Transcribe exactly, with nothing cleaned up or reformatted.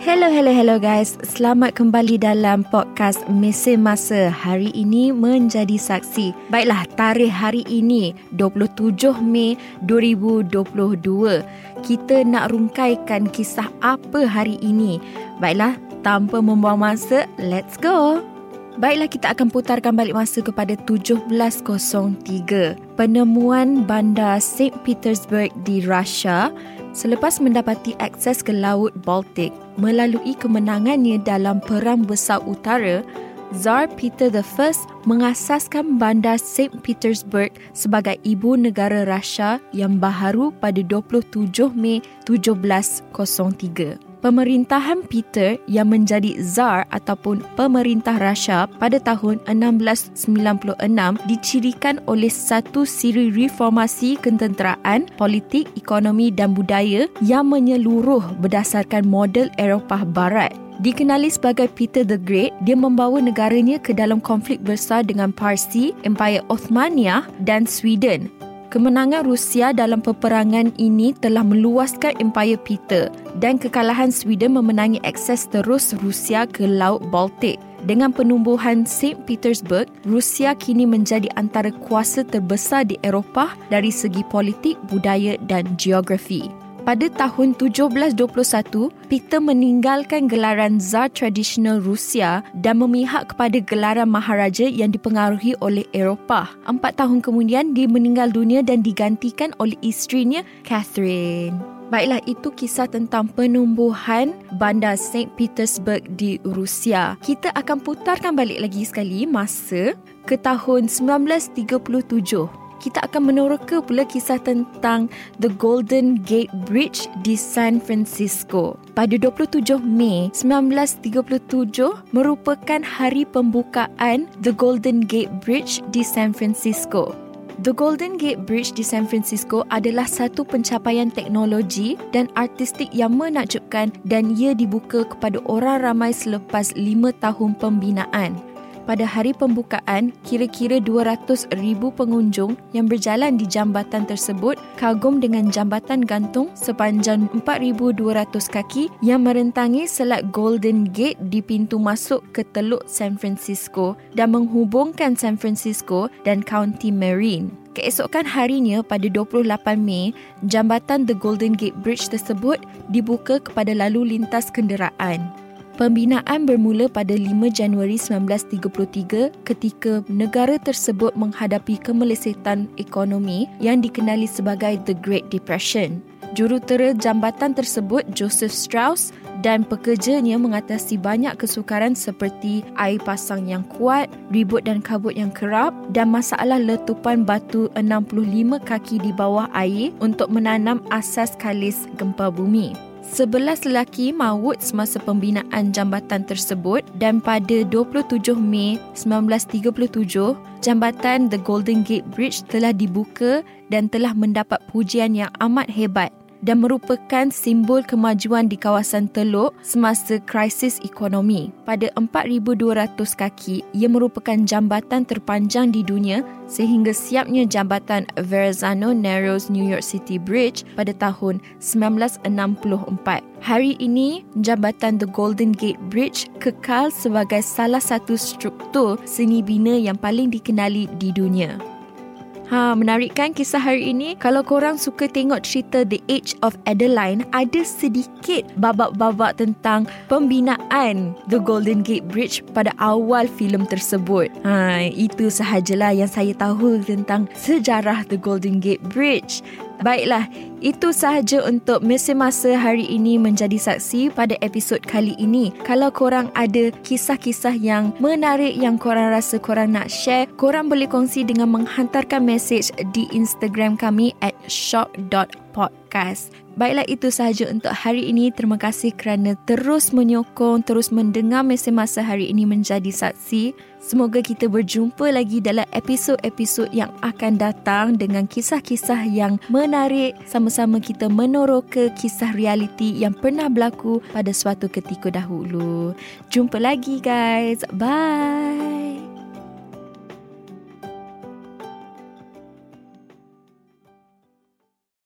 Hello, hello, hello guys. Selamat kembali dalam podcast Mesin Masa Hari Ini Menjadi Saksi. Baiklah, tarikh hari ini dua puluh tujuh Mei dua ribu dua puluh dua. Kita nak rungkaikan kisah apa hari ini. Baiklah, tanpa membuang masa, let's go. Baiklah, kita akan putarkan balik masa kepada tujuh belas kosong tiga. Penemuan bandar St Petersburg di Rusia selepas mendapati akses ke Laut Baltik. Melalui kemenangannya dalam Perang Besar Utara, Tsar Peter the First mengasaskan bandar St Petersburg sebagai ibu negara Rusia yang baharu pada dua puluh tujuh Mei tujuh belas kosong tiga. Pemerintahan Peter yang menjadi Tsar ataupun pemerintah Rusia pada tahun enam belas sembilan puluh enam dicirikan oleh satu siri reformasi ketenteraan, politik, ekonomi dan budaya yang menyeluruh berdasarkan model Eropah Barat. Dikenali sebagai Peter the Great, dia membawa negaranya ke dalam konflik besar dengan Parsi, Empire Ottomania dan Sweden. Kemenangan Rusia dalam peperangan ini telah meluaskan Empire Peter dan kekalahan Sweden memenangi akses terus Rusia ke Laut Baltik. Dengan penumbuhan Saint Petersburg, Rusia kini menjadi antara kuasa terbesar di Eropah dari segi politik, budaya dan geografi. Pada tahun tujuh belas dua puluh satu, Peter meninggalkan gelaran Tsar tradisional Rusia dan memihak kepada gelaran Maharaja yang dipengaruhi oleh Eropah. Empat tahun kemudian, dia meninggal dunia dan digantikan oleh isterinya, Catherine. Baiklah, itu kisah tentang penumbuhan bandar Saint Petersburg di Rusia. Kita akan putarkan balik lagi sekali masa ke tahun sembilan belas tiga puluh tujuh. Kita akan meneroka pula kisah tentang The Golden Gate Bridge di San Francisco. Pada dua puluh tujuh Mei sembilan belas tiga puluh tujuh merupakan hari pembukaan The Golden Gate Bridge di San Francisco. The Golden Gate Bridge di San Francisco adalah satu pencapaian teknologi dan artistik yang menakjubkan dan ia dibuka kepada orang ramai selepas lima tahun pembinaan. Pada hari pembukaan, kira-kira dua ratus ribu pengunjung yang berjalan di jambatan tersebut kagum dengan jambatan gantung sepanjang empat ribu dua ratus kaki yang merentangi Selat Golden Gate di pintu masuk ke Teluk San Francisco dan menghubungkan San Francisco dan County Marin. Keesokan harinya pada dua puluh lapan Mei, jambatan The Golden Gate Bridge tersebut dibuka kepada lalu lintas kenderaan. Pembinaan bermula pada lima Januari sembilan belas tiga puluh tiga ketika negara tersebut menghadapi kemelesetan ekonomi yang dikenali sebagai The Great Depression. Jurutera jambatan tersebut, Joseph Strauss, dan pekerjanya mengatasi banyak kesukaran seperti air pasang yang kuat, ribut dan kabut yang kerap dan masalah letupan batu enam puluh lima kaki di bawah air untuk menanam asas kalis gempa bumi. Sebelas lelaki maut semasa pembinaan jambatan tersebut dan pada dua puluh tujuh Mei sembilan belas tiga puluh tujuh, jambatan The Golden Gate Bridge telah dibuka dan telah mendapat pujian yang amat hebat dan merupakan simbol kemajuan di kawasan teluk semasa krisis ekonomi. Pada empat ribu dua ratus kaki, ia merupakan jambatan terpanjang di dunia sehingga siapnya jambatan Verrazano-Narrows New York City Bridge pada tahun sembilan belas enam puluh empat. Hari ini, jambatan The Golden Gate Bridge kekal sebagai salah satu struktur seni bina yang paling dikenali di dunia. Ha, menarik kan kisah hari ini? Kalau korang suka tengok cerita The Age of Adeline, ada sedikit babak-babak tentang pembinaan The Golden Gate Bridge pada awal filem tersebut. Ha, itu sahajalah yang saya tahu tentang sejarah The Golden Gate Bridge. Baiklah, itu sahaja untuk Mesin Masa Hari Ini Menjadi Saksi pada episod kali ini. Kalau korang ada kisah-kisah yang menarik yang korang rasa korang nak share, korang boleh kongsi dengan menghantarkan mesej di Instagram kami at shock dot podcast. Podcast. Baiklah, itu sahaja untuk hari ini. Terima kasih kerana terus menyokong, terus mendengar Mesin Masa Hari Ini Menjadi Saksi. Semoga kita berjumpa lagi dalam episod-episod yang akan datang dengan kisah-kisah yang menarik. Sama-sama kita meneroka kisah realiti yang pernah berlaku pada suatu ketika dahulu. Jumpa lagi guys. Bye.